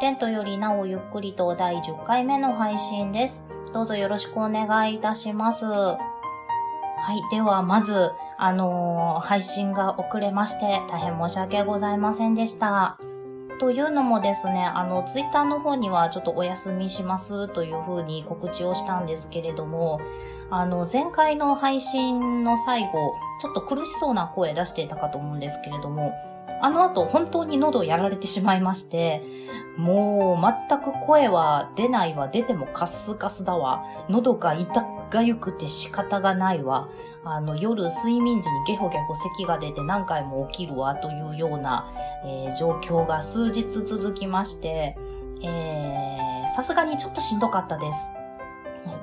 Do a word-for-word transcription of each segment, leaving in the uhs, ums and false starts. レントよりなおゆっくりとだいじゅっかいめの配信です。どうぞよろしくお願いいたします。はい、ではまず、あのー、配信が遅れまして大変申し訳ございませんでした。というのもですね、あの、ツイッターの方にはちょっとお休みしますというふうに告知をしたんですけれども、あの、前回の配信の最後、ちょっと苦しそうな声出していたかと思うんですけれども、あの後本当に喉をやられてしまいまして、もう全く声は出ないわ、出てもカスカスだわ、喉が痛がゆくて仕方がないわ、あの夜睡眠時にゲホゲホ咳が出て何回も起きるわというような、えー、状況が数日続きまして、さすがにちょっとしんどかったです。はい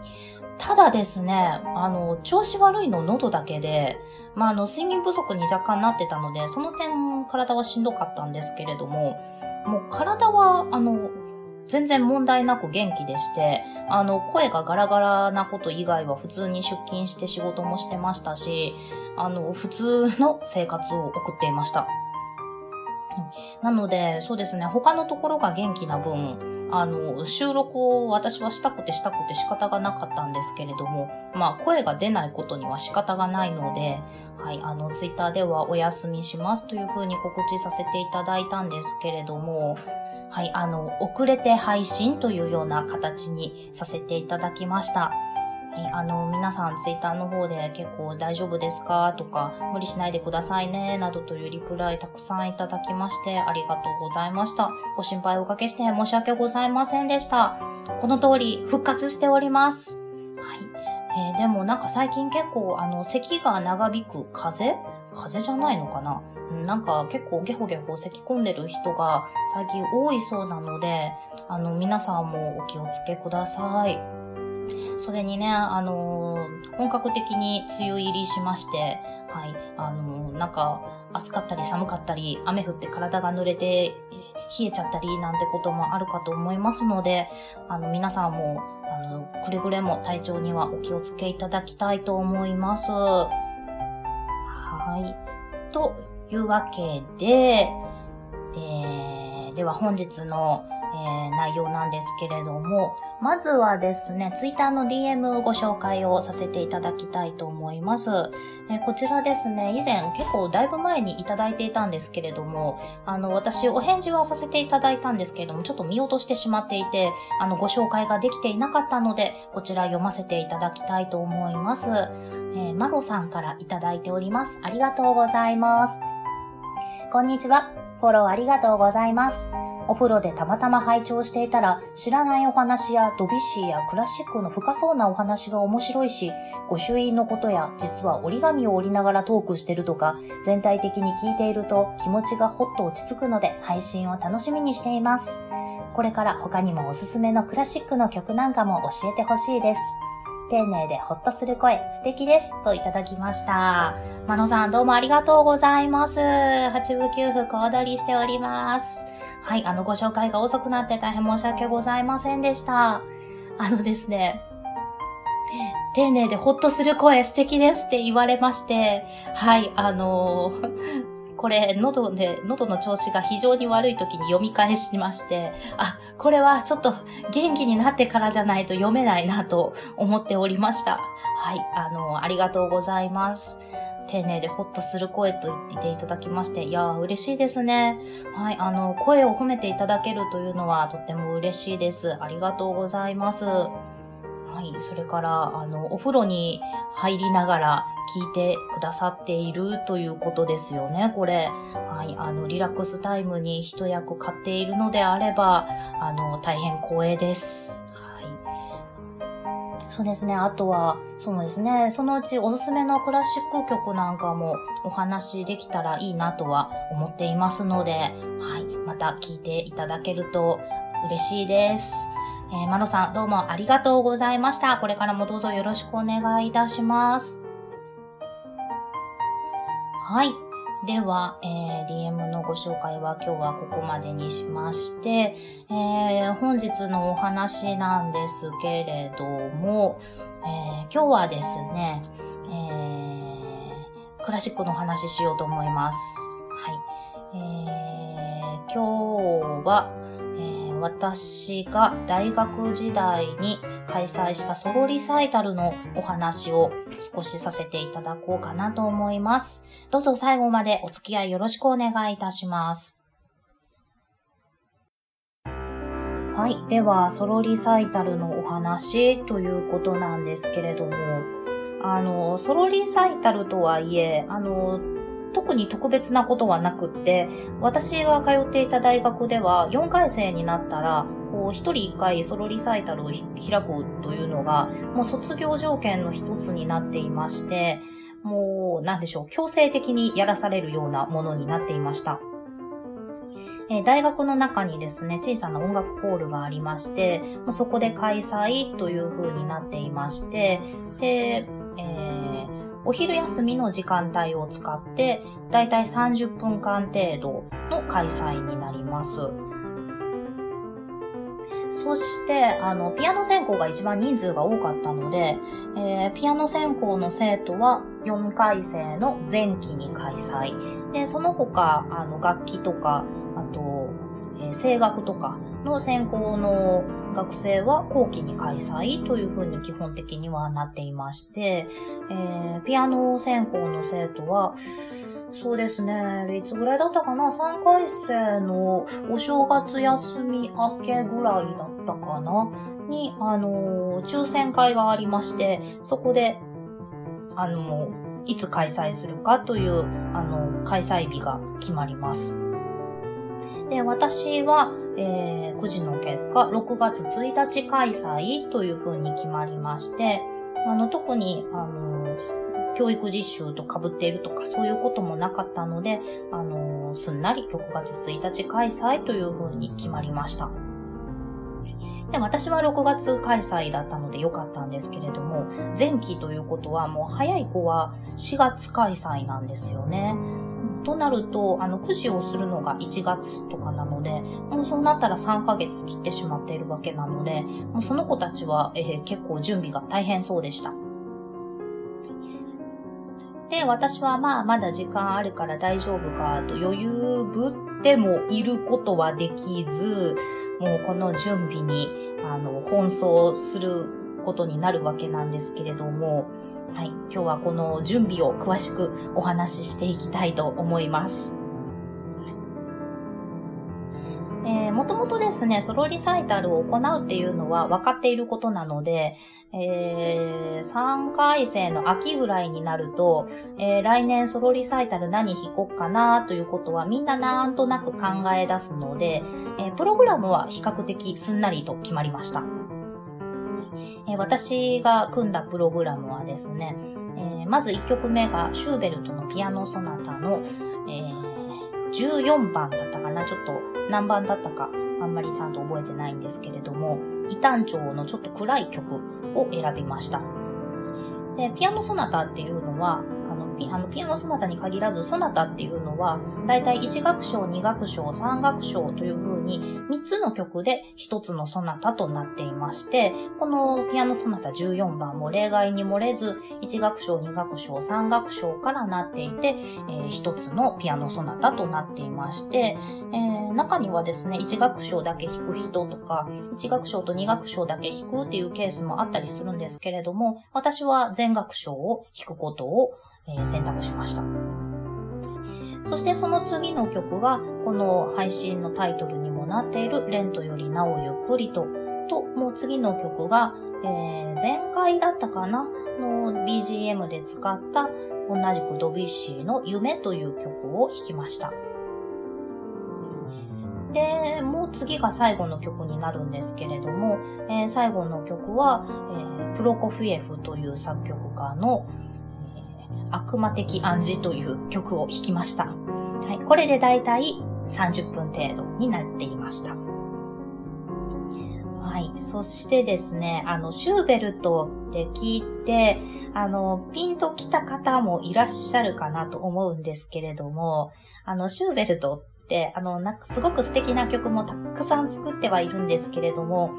ただですね、あの、調子悪いの喉だけで、まあ、あの、睡眠不足に若干なってたので、その点体はしんどかったんですけれども、もう体は、あの、全然問題なく元気でして、あの、声がガラガラなこと以外は普通に出勤して仕事もしてましたし、あの、普通の生活を送っていました。なので、そうですね、他のところが元気な分、あの、収録を私はしたくてしたくて仕方がなかったんですけれども、まあ、声が出ないことには仕方がないので、はい、あの、ツイッターではお休みしますというふうに告知させていただいたんですけれども、はい、あの、遅れて配信というような形にさせていただきました。あの皆さんツイッターの方で結構大丈夫ですかとか無理しないでくださいねなどというリプライたくさんいただきましてありがとうございました。ご心配をおかけして申し訳ございませんでした。この通り復活しております。はい、えー、でもなんか最近結構あの咳が長引く風風邪じゃないのかななんか結構ゲホゲホ咳込んでる人が最近多いそうなのであの皆さんもお気をつけください。それにね、あのー、本格的に梅雨入りしまして、はい、あのー、なんか暑かったり寒かったり、雨降って体が濡れて冷えちゃったりなんてこともあるかと思いますので、あの皆さんもあのくれぐれも体調にはお気をつけいただきたいと思います。はい、というわけで、えー、では本日の。えー、内容なんですけれども、まずはですね、ツイッターの ディーエム ご紹介をさせていただきたいと思います。えー、こちらですね、以前結構だいぶ前にいただいていたんですけれども、あの、私お返事はさせていただいたんですけれども、ちょっと見落としてしまっていて、あの、ご紹介ができていなかったので、こちら読ませていただきたいと思います。えー、マロさんからいただいております。ありがとうございます。こんにちは。フォローありがとうございます。お風呂でたまたま拝聴していたら、知らないお話やドビシーやクラシックの深そうなお話が面白いし、御朱印のことや実は折り紙を折りながらトークしてるとか、全体的に聞いていると気持ちがほっと落ち着くので配信を楽しみにしています。これから他にもおすすめのクラシックの曲なんかも教えてほしいです。丁寧でほっとする声、素敵です。といただきました。まのさんどうもありがとうございます。八部九夫小躍りしております。はい、あの、ご紹介が遅くなって大変申し訳ございませんでした。あのですね、丁寧でほっとする声素敵ですって言われまして、はい、あのー、これ、喉で、喉の調子が非常に悪い時に読み返しまして、あ、これはちょっと元気になってからじゃないと読めないなと思っておりました。はい、あのー、ありがとうございます。丁寧でホッとする声と言っていただきまして、いやー嬉しいですね。はい、あの、声を褒めていただけるというのはとっても嬉しいです。ありがとうございます。はい、それから、あの、お風呂に入りながら聞いてくださっているということですよね、これ。はい、あの、リラックスタイムに一役買っているのであれば、あの、大変光栄です。そうですね。あとは、そうですね。そのうちおすすめのクラシック曲なんかもお話できたらいいなとは思っていますので、はい。また聞いていただけると嬉しいです。えー、まのさんどうもありがとうございました。これからもどうぞよろしくお願いいたします。はい。では、えー、ディーエム のご紹介は今日はここまでにしまして、えー、本日のお話なんですけれども、えー、今日はですね、えー、クラシックのお話ししようと思います。はい。えー、今日は、えー、私が大学時代に開催したソロリサイタルのお話を少しさせていただこうかなと思います。どうぞ最後までお付き合いよろしくお願いいたします。はい、ではソロリサイタルのお話ということなんですけれども、あのソロリサイタルとはいえ、あの特に特別なことはなくって、私が通っていた大学ではよんかい生になったらこう一人一回ソロリサイタルを開くというのがもう卒業条件の一つになっていまして、もうなんでしょう、強制的にやらされるようなものになっていました。えー、大学の中にですね、小さな音楽ホールがありまして、そこで開催という風になっていまして、で、えーお昼休みの時間帯を使って、だいたいさんじゅっぷんかん程度の開催になります。そして、あの、ピアノ専攻が一番人数が多かったので、えー、ピアノ専攻の生徒はよんかい生の前期に開催。で、その他、あの、楽器とか、あと、えー、声楽とかの専攻の学生は後期に開催というふうに基本的にはなっていまして、えー、ピアノ専攻の生徒は、そうですね、いつぐらいだったかな、さんかい生のお正月休み明けぐらいだったかな、に、あのー、抽選会がありまして、そこで、あのー、いつ開催するかという、あのー、開催日が決まります。で、私は、えー、くじの結果、ろくがつついたち開催というふうに決まりまして、あの、特に、あの、教育実習と被っているとかそういうこともなかったので、あの、すんなりろくがつついたち開催というふうに決まりました。で、私はろくがつ開催だったので良かったんですけれども、前期ということはもう早い子はしがつ開催なんですよね。となると、あの、くじをするのがいちがつとかなので、もうそうなったらさんかげつ切ってしまっているわけなので、もうその子たちは、えー、結構準備が大変そうでした。で、私はまあ、まだ時間あるから大丈夫かと余裕ぶってもいることはできず、もうこの準備に、あの、奔走することになるわけなんですけれども、はい、今日はこの準備を詳しくお話ししていきたいと思います。えー、もともとですね、ソロリサイタルを行うっていうのは分かっていることなので、えー、さんかい生の秋ぐらいになると、えー、来年ソロリサイタル何弾こうかなということはみんななんとなく考え出すので、えー、プログラムは比較的すんなりと決まりました。私が組んだプログラムはですね、えー、まずいっきょくめがシューベルトのピアノソナタの、えー、じゅうよんばんだったかな、ちょっと何番だったかあんまりちゃんと覚えてないんですけれども、イ短調のちょっと暗い曲を選びました。で、ピアノソナタっていうのは、あのピ、あのピアノソナタに限らずソナタっていうのは、だいたいいち楽章、に楽章、さん楽章という風にみっつの曲でひとつのソナタとなっていまして、このピアノソナタじゅうよんばんも例外に漏れず、いち楽章、に楽章、さん楽章からなっていて、えー、ひとつのピアノソナタとなっていまして、えー、中にはですね、いち楽章だけ弾く人とか、いち楽章とに楽章だけ弾くっていうケースもあったりするんですけれども、私は全楽章を弾くことを選択しました。そしてその次の曲がこの配信のタイトルにもなっているレントよりなおゆっくりとと、もう次の曲が、えー、前回だったかなの ビージーエム で使った同じくドビュッシーの夢という曲を弾きました。で、もう次が最後の曲になるんですけれども、えー、最後の曲は、えー、プロコフィエフという作曲家の悪魔的暗示という曲を弾きました。はい、これでだいたいさんじゅっぷん程度になっていました。はい。そしてですね、あの、シューベルトって聞いて、あの、ピンときた方もいらっしゃるかなと思うんですけれども、あの、シューベルトって、あの、なんかすごく素敵な曲もたくさん作ってはいるんですけれども、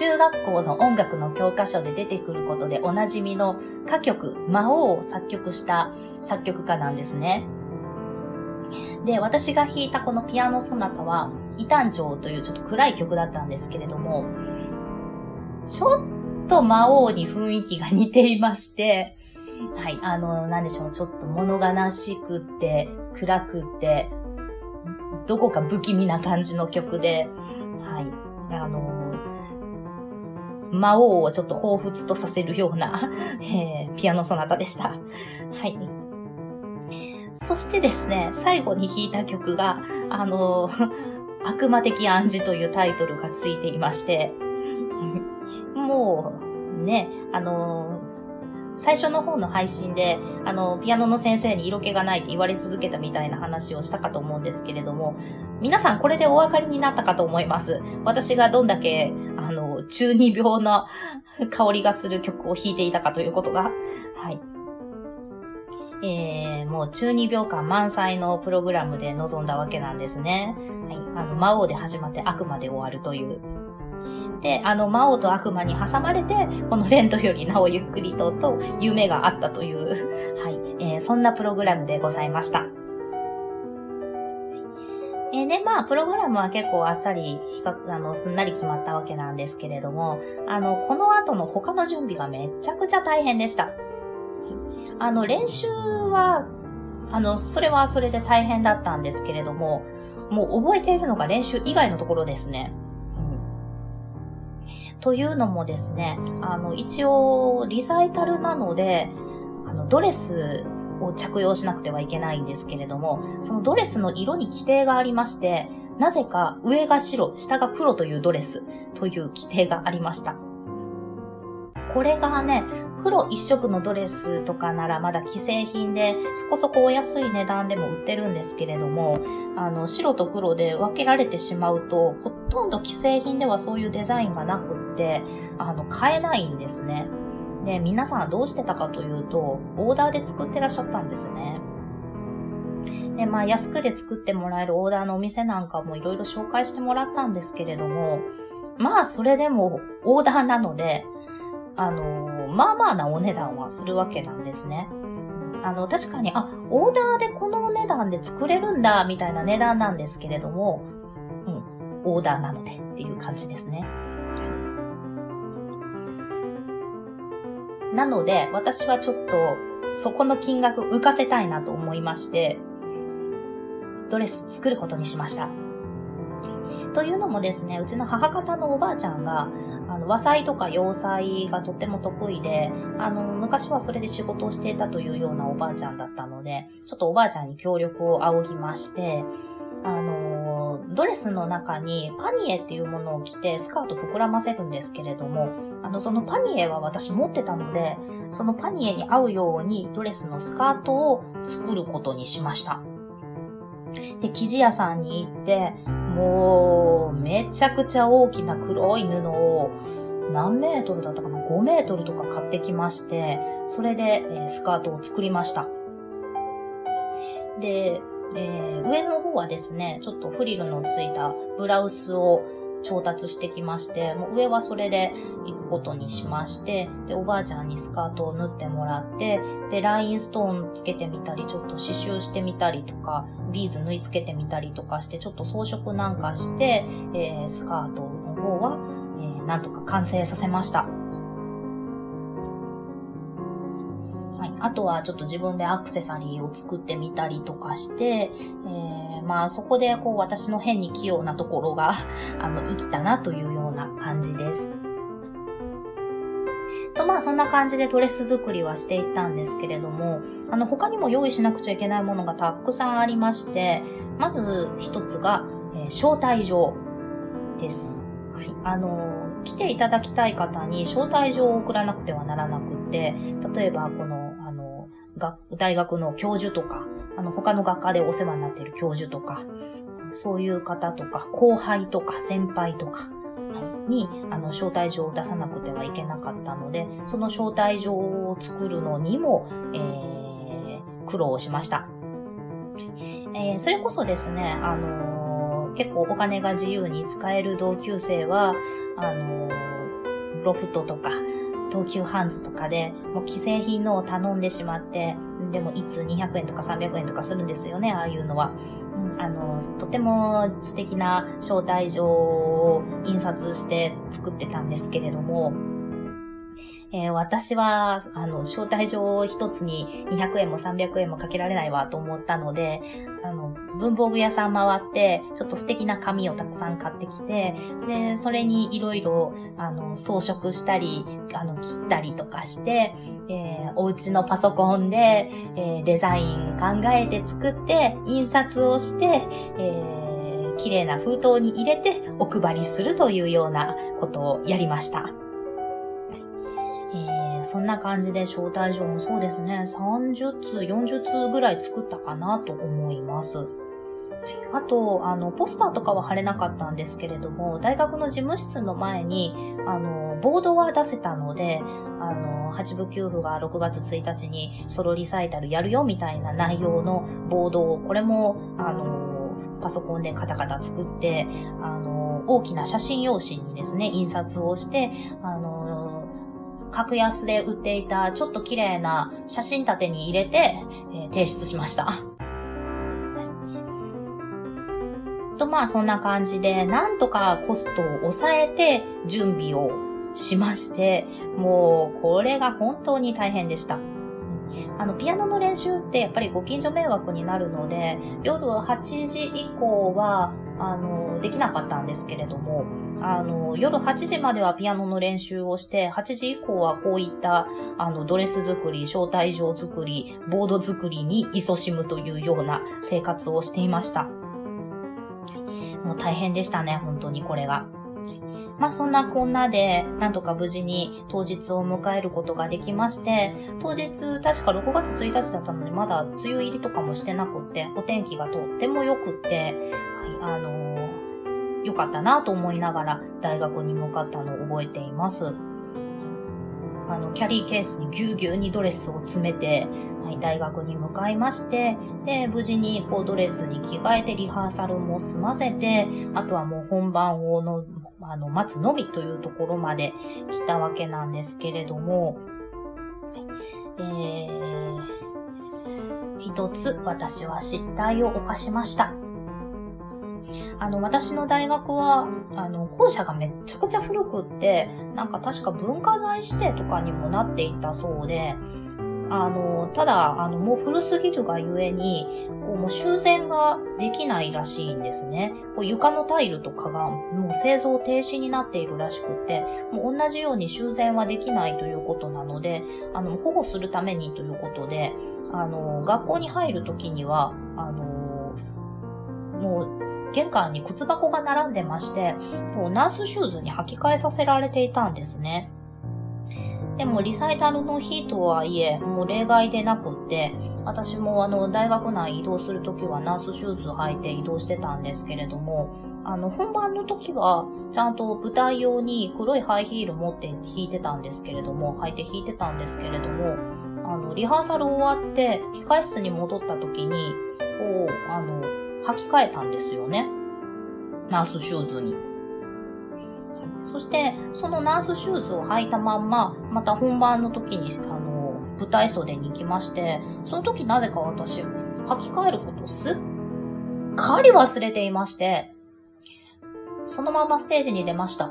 中学校の音楽の教科書で出てくることでおなじみの歌曲、魔王を作曲した作曲家なんですね。で、私が弾いたこのピアノソナタは、異端情というちょっと暗い曲だったんですけれども、ちょっと魔王に雰囲気が似ていまして、はい、あの、なんでしょう、ちょっと物悲しくて、暗くて、どこか不気味な感じの曲で、はい、あの、魔王をちょっと彷彿とさせるような、えー、ピアノソナタでした。はい。そしてですね、最後に弾いた曲が、あのー、悪魔的暗示というタイトルがついていまして、もうね、あのー、最初の方の配信で、あのー、ピアノの先生に色気がないって言われ続けたみたいな話をしたかと思うんですけれども、皆さんこれでお分かりになったかと思います。私がどんだけ、あのー、中二病の香りがする曲を弾いていたかということが、はい。えー、もう中二病感満載のプログラムで臨んだわけなんですね。はい。あの、魔王で始まって悪魔で終わるという。で、あの、魔王と悪魔に挟まれて、このレントよりなおゆっくりとと夢があったという、はい。えー、そんなプログラムでございました。えー、で、まあ、プログラムは結構あっさり、比較、あの、すんなり決まったわけなんですけれども、あの、この後の他の準備がめちゃくちゃ大変でした。あの、練習は、あの、それはそれで大変だったんですけれども、もう覚えているのが練習以外のところですね。うん、というのもですね、あの、一応、リサイタルなので、あの、ドレスを着用しなくてはいけないんですけれども、そのドレスの色に規定がありまして、なぜか上が白、下が黒というドレスという規定がありました。これがね、黒一色のドレスとかならまだ既製品でそこそこお安い値段でも売ってるんですけれども、あの、白と黒で分けられてしまうと、ほとんど既製品ではそういうデザインがなくって、あの、買えないんですね。で、皆さんどうしてたかというと、オーダーで作ってらっしゃったんですね。で、まあ、安くで作ってもらえるオーダーのお店なんかもいろいろ紹介してもらったんですけれども、まあ、それでもオーダーなので、あの、まあまあなお値段はするわけなんですね。あの、確かに、あ、オーダーでこのお値段で作れるんだ、みたいな値段なんですけれども、うん、オーダーなのでっていう感じですね。なので、私はちょっと、そこの金額浮かせたいなと思いまして、ドレス作ることにしました。というのもですね、うちの母方のおばあちゃんが、あの、和裁とか洋裁がとっても得意で、あの、昔はそれで仕事をしていたというようなおばあちゃんだったので、ちょっとおばあちゃんに協力を仰ぎまして、あの、ドレスの中にパニエっていうものを着てスカート膨らませるんですけれども、あの、そのパニエは私持ってたので、そのパニエに合うようにドレスのスカートを作ることにしました。で、生地屋さんに行って、もう、めちゃくちゃ大きな黒い布を、何メートルだったかな ?ご メートルとか買ってきまして、それで、えー、スカートを作りました。で、えー、上の方はですね、ちょっとフリルのついたブラウスを調達してきまして、もう上はそれで行くことにしまして、で、おばあちゃんにスカートを縫ってもらって、で、ラインストーンつけてみたり、ちょっと刺繍してみたりとか、ビーズ縫い付けてみたりとかして、ちょっと装飾なんかして、えー、スカートの方は、えー、なんとか完成させました。はい。あとはちょっと自分でアクセサリーを作ってみたりとかして、えーまあそこでこう私の変に器用なところがあの生きたなというような感じです。とまあそんな感じでドレス作りはしていったんですけれども、あの他にも用意しなくちゃいけないものがたくさんありまして、まず一つが、えー、招待状です。はい、あのー、来ていただきたい方に招待状を送らなくてはならなくって、例えばこのあのー、大学の教授とか。あの、他の学科でお世話になっている教授とか、そういう方とか、後輩とか、先輩とか、にあの招待状を出さなくてはいけなかったので、その招待状を作るのにも、えー、苦労しました。えー、それこそですね、あのー、結構お金が自由に使える同級生は、あのー、ロフトとか東急ハンズとかでもう既製品のを頼んでしまって、でもいつにひゃくえんとかさんびゃくえんとかするんですよね、ああいうのは。あのとても素敵な招待状を印刷して作ってたんですけれども、えー、私はあの招待状を一つににひゃくえんもさんびゃくえんもかけられないわと思ったので、あの文房具屋さん回ってちょっと素敵な紙をたくさん買ってきて、でそれにいろいろあの装飾したりあの切ったりとかして、えー、お家のパソコンで、えー、デザイン考えて作って印刷をして、えー、綺麗な封筒に入れてお配りするというようなことをやりました。そんな感じで招待状もそうですね、さんじゅっつう、よんじゅっつうぐらい作ったかなと思います。あと、あの、ポスターとかは貼れなかったんですけれども、大学の事務室の前に、あの、ボードは出せたので、あの、八部給付がろくがつついたちにソロリサイタルやるよみたいな内容のボードを、これも、あの、パソコンでカタカタ作って、あの、大きな写真用紙にですね、印刷をして、あの、格安で売っていたちょっと綺麗な写真立てに入れて、えー、提出しました。とまあそんな感じでなんとかコストを抑えて準備をしまして、もうこれが本当に大変でした。あのピアノの練習ってやっぱりご近所迷惑になるので、夜はちじ以降はあのできなかったんですけれども、あの夜はちじまではピアノの練習をして、はちじ以降はこういったあのドレス作り、招待状作り、ボード作りに勤しむというような生活をしていました。もう大変でしたね、本当にこれが。まあそんなこんなで、なんとか無事に当日を迎えることができまして、当日確かろくがつついたちだったので、まだ梅雨入りとかもしてなくって、お天気がとっても良くって、はい、あのー、良かったなと思いながら大学に向かったのを覚えています。あの、キャリーケースにぎゅうぎゅうにドレスを詰めて、はい、大学に向かいまして、で、無事にこうドレスに着替えてリハーサルも済ませて、あとはもう本番をの、あの、待つのみというところまで来たわけなんですけれども、えー、一つ私は失態を犯しました。あの、私の大学は、あの、校舎がめっちゃくちゃ古くって、なんか確か文化財指定とかにもなっていたそうで、あの、ただ、あの、もう古すぎるがゆえに、こう、もう修繕ができないらしいんですね。こう床のタイルとかが、もう製造停止になっているらしくって、もう同じように修繕はできないということなので、あの、保護するためにということで、あの、学校に入るときには、あの、もう、玄関に靴箱が並んでまして、もうナースシューズに履き替えさせられていたんですね。でもリサイタルの日とはいえ、もう例外でなくって、私もあの大学内移動するときはナースシューズ履いて移動してたんですけれども、あの本番の時はちゃんと舞台用に黒いハイヒール持って弾いてたんですけれども、履いて弾いてたんですけれども、あのリハーサル終わって控室に戻った時に、こうあの履き替えたんですよね。ナースシューズに。そしてそのナースシューズを履いたまんままた本番の時にあの舞台袖に行きまして、その時なぜか私履き替えることをすっかり忘れていまして、そのままステージに出ました。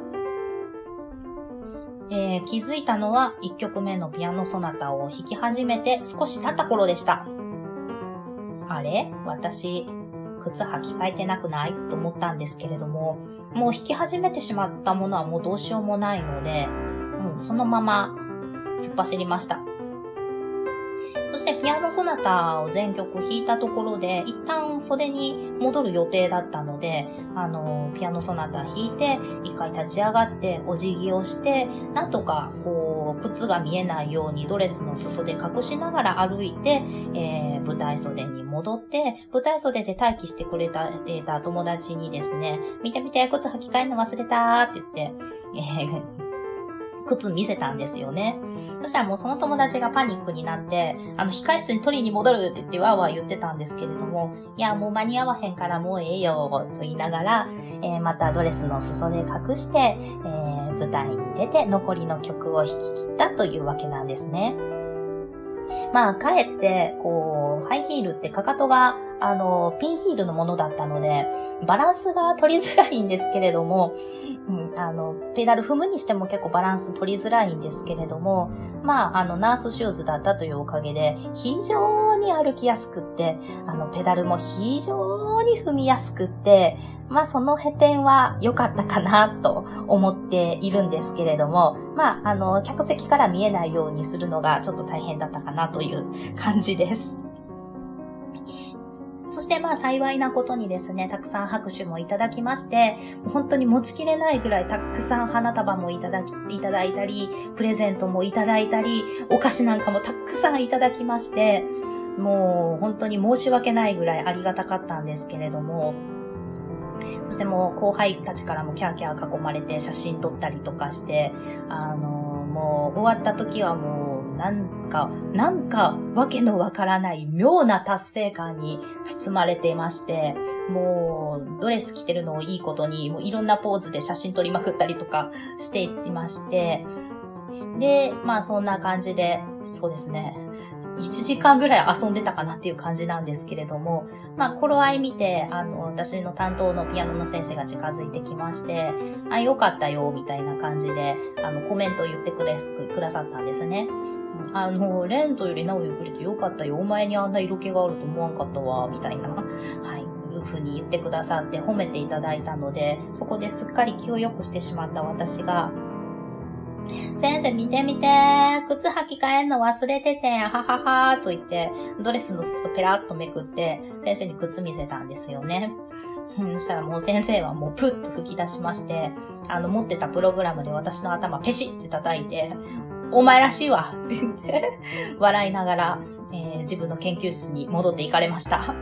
えー、気づいたのはいっきょくめのピアノソナタを弾き始めて少し経った頃でした。あれ?私靴履き替えてなくない?と思ったんですけれども、もう弾き始めてしまったものはもうどうしようもないので、うん、そのまま突っ走りました。そしてピアノソナタを全曲弾いたところで一旦袖に戻る予定だったので、あのピアノソナタ弾いて一回立ち上がってお辞儀をして、なんとかこう靴が見えないようにドレスの裾で隠しながら歩いて、えー、舞台袖に戻って、舞台袖で待機してくれたデータ友達にですね、見て見て靴履き替えるの忘れたって言って、えー靴見せたんですよね。そしたらもうその友達がパニックになって、あの、控室に取りに戻るって言ってわーわー言ってたんですけれども、いや、もう間に合わへんからもうええよと言いながら、えー、またドレスの裾で隠して、えー、舞台に出て残りの曲を弾き切ったというわけなんですね。まあ、かえって、こう、ハイヒールってかかとが、あの、ピンヒールのものだったので、バランスが取りづらいんですけれども、うん、あの、ペダル踏むにしても結構バランス取りづらいんですけれども、まあ、あの、ナースシューズだったというおかげで、非常に歩きやすくって、あの、ペダルも非常に踏みやすくって、まあ、そのへ点は良かったかなと思っているんですけれども、まあ、あの、客席から見えないようにするのがちょっと大変だったかなという感じです。そしてまあ幸いなことにですね、たくさん拍手もいただきまして、本当に持ちきれないぐらいたくさん花束もいただき、いただいたり、プレゼントもいただいたり、お菓子なんかもたくさんいただきまして、もう本当に申し訳ないぐらいありがたかったんですけれども、そしてもう後輩たちからもキャーキャー囲まれて写真撮ったりとかして、あの、もう終わった時はもう、なんか、なんか、わけのわからない妙な達成感に包まれていまして、もう、ドレス着てるのをいいことに、もういろんなポーズで写真撮りまくったりとかしていまして、で、まあそんな感じで、そうですね、いちじかんぐらい遊んでたかなっていう感じなんですけれども、まあ頃合い見て、あの、私の担当のピアノの先生が近づいてきまして、あ、よかったよ、みたいな感じで、あの、コメントを言ってくれ、くださったんですね。あの、レントよりなおゆくれてよかったよ。お前にあんな色気があると思わんかったわ、みたいな、はい、いうふうに言ってくださって褒めていただいたので、そこですっかり気を良くしてしまった私が、先生見て見て、靴履き替えんの忘れてて、はははと言って、ドレスの裾ペラッとめくって、先生に靴見せたんですよね。そしたらもう先生はもうプッと吹き出しまして、あの、持ってたプログラムで私の頭ペシって叩いて、お前らしいわって言って笑いながら、えー、自分の研究室に戻っていかれました。は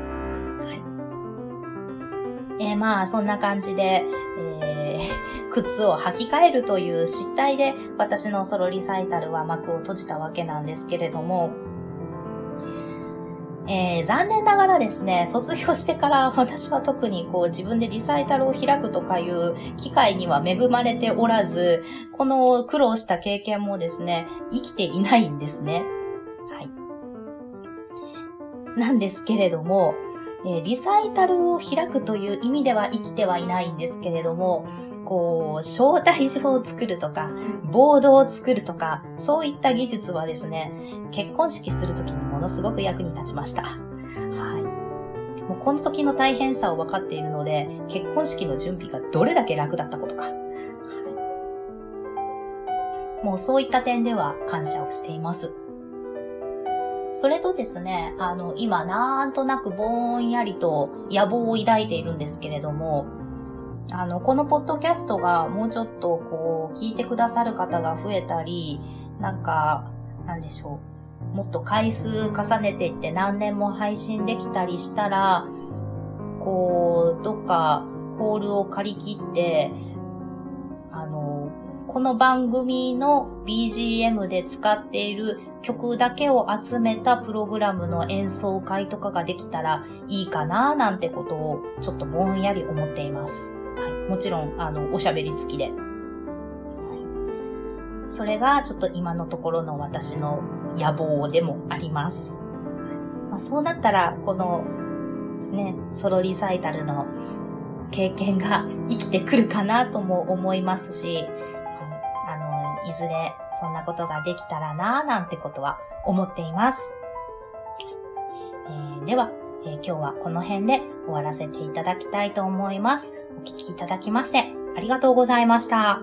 い、えー、まあそんな感じで、えー、靴を履き替えるという失態で私のソロリサイタルは幕を閉じたわけなんですけれども、えー、残念ながらですね、卒業してから私は特にこう自分でリサイタルを開くとかいう機会には恵まれておらず、この苦労した経験もですね、生きていないんですね。はい。なんですけれども、えー、リサイタルを開くという意味では生きてはいないんですけれども、こう、招待状を作るとか、ボードを作るとか、そういった技術はですね、結婚式するときにものすごく役に立ちました。はい。もうこの時の大変さを分かっているので、結婚式の準備がどれだけ楽だったことか。はい、もうそういった点では感謝をしています。それとですね、あの、今なんとなくぼんやりと野望を抱いているんですけれども、あの、このポッドキャストがもうちょっとこう、聞いてくださる方が増えたり、なんか、なんでしょう。もっと回数重ねていって何年も配信できたりしたら、こう、どっかホールを借り切って、あの、この番組の ビージーエム で使っている曲だけを集めたプログラムの演奏会とかができたらいいかななんてことをちょっとぼんやり思っています。もちろん、あの、おしゃべり付きで。それが、ちょっと今のところの私の野望でもあります。まあ、そうなったら、この、ね、ソロリサイタルの経験が生きてくるかなとも思いますし、あの、いずれそんなことができたらなぁなんてことは思っています。えー、では、えー、今日はこの辺で終わらせていただきたいと思います。お聞きいただきましてありがとうございました。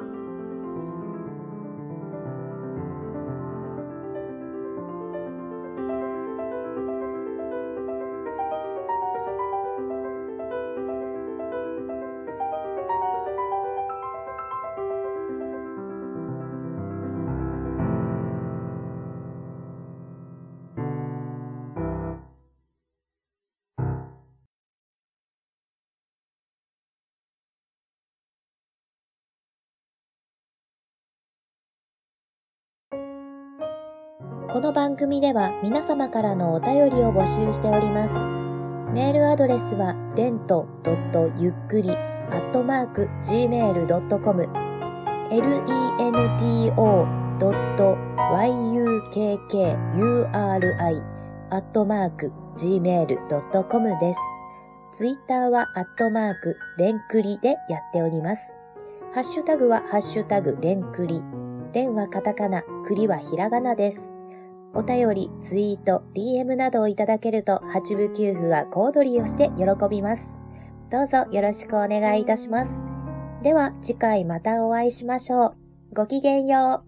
この番組では皆様からのお便りを募集しております。メールアドレスは レント ドット ユックリ アットマーク ジーメール ドット コム レント ドット ユックリ アットマーク ジーメール ドット コム です。ツイッターはアットマークレンクリでやっております。ハッシュタグはハッシュタグレンクリ。レンはカタカナ、クリはひらがなです。お便り、ツイート、ディーエム などをいただけると、八部九部は小躍りをして喜びます。どうぞよろしくお願いいたします。では次回またお会いしましょう。ごきげんよう。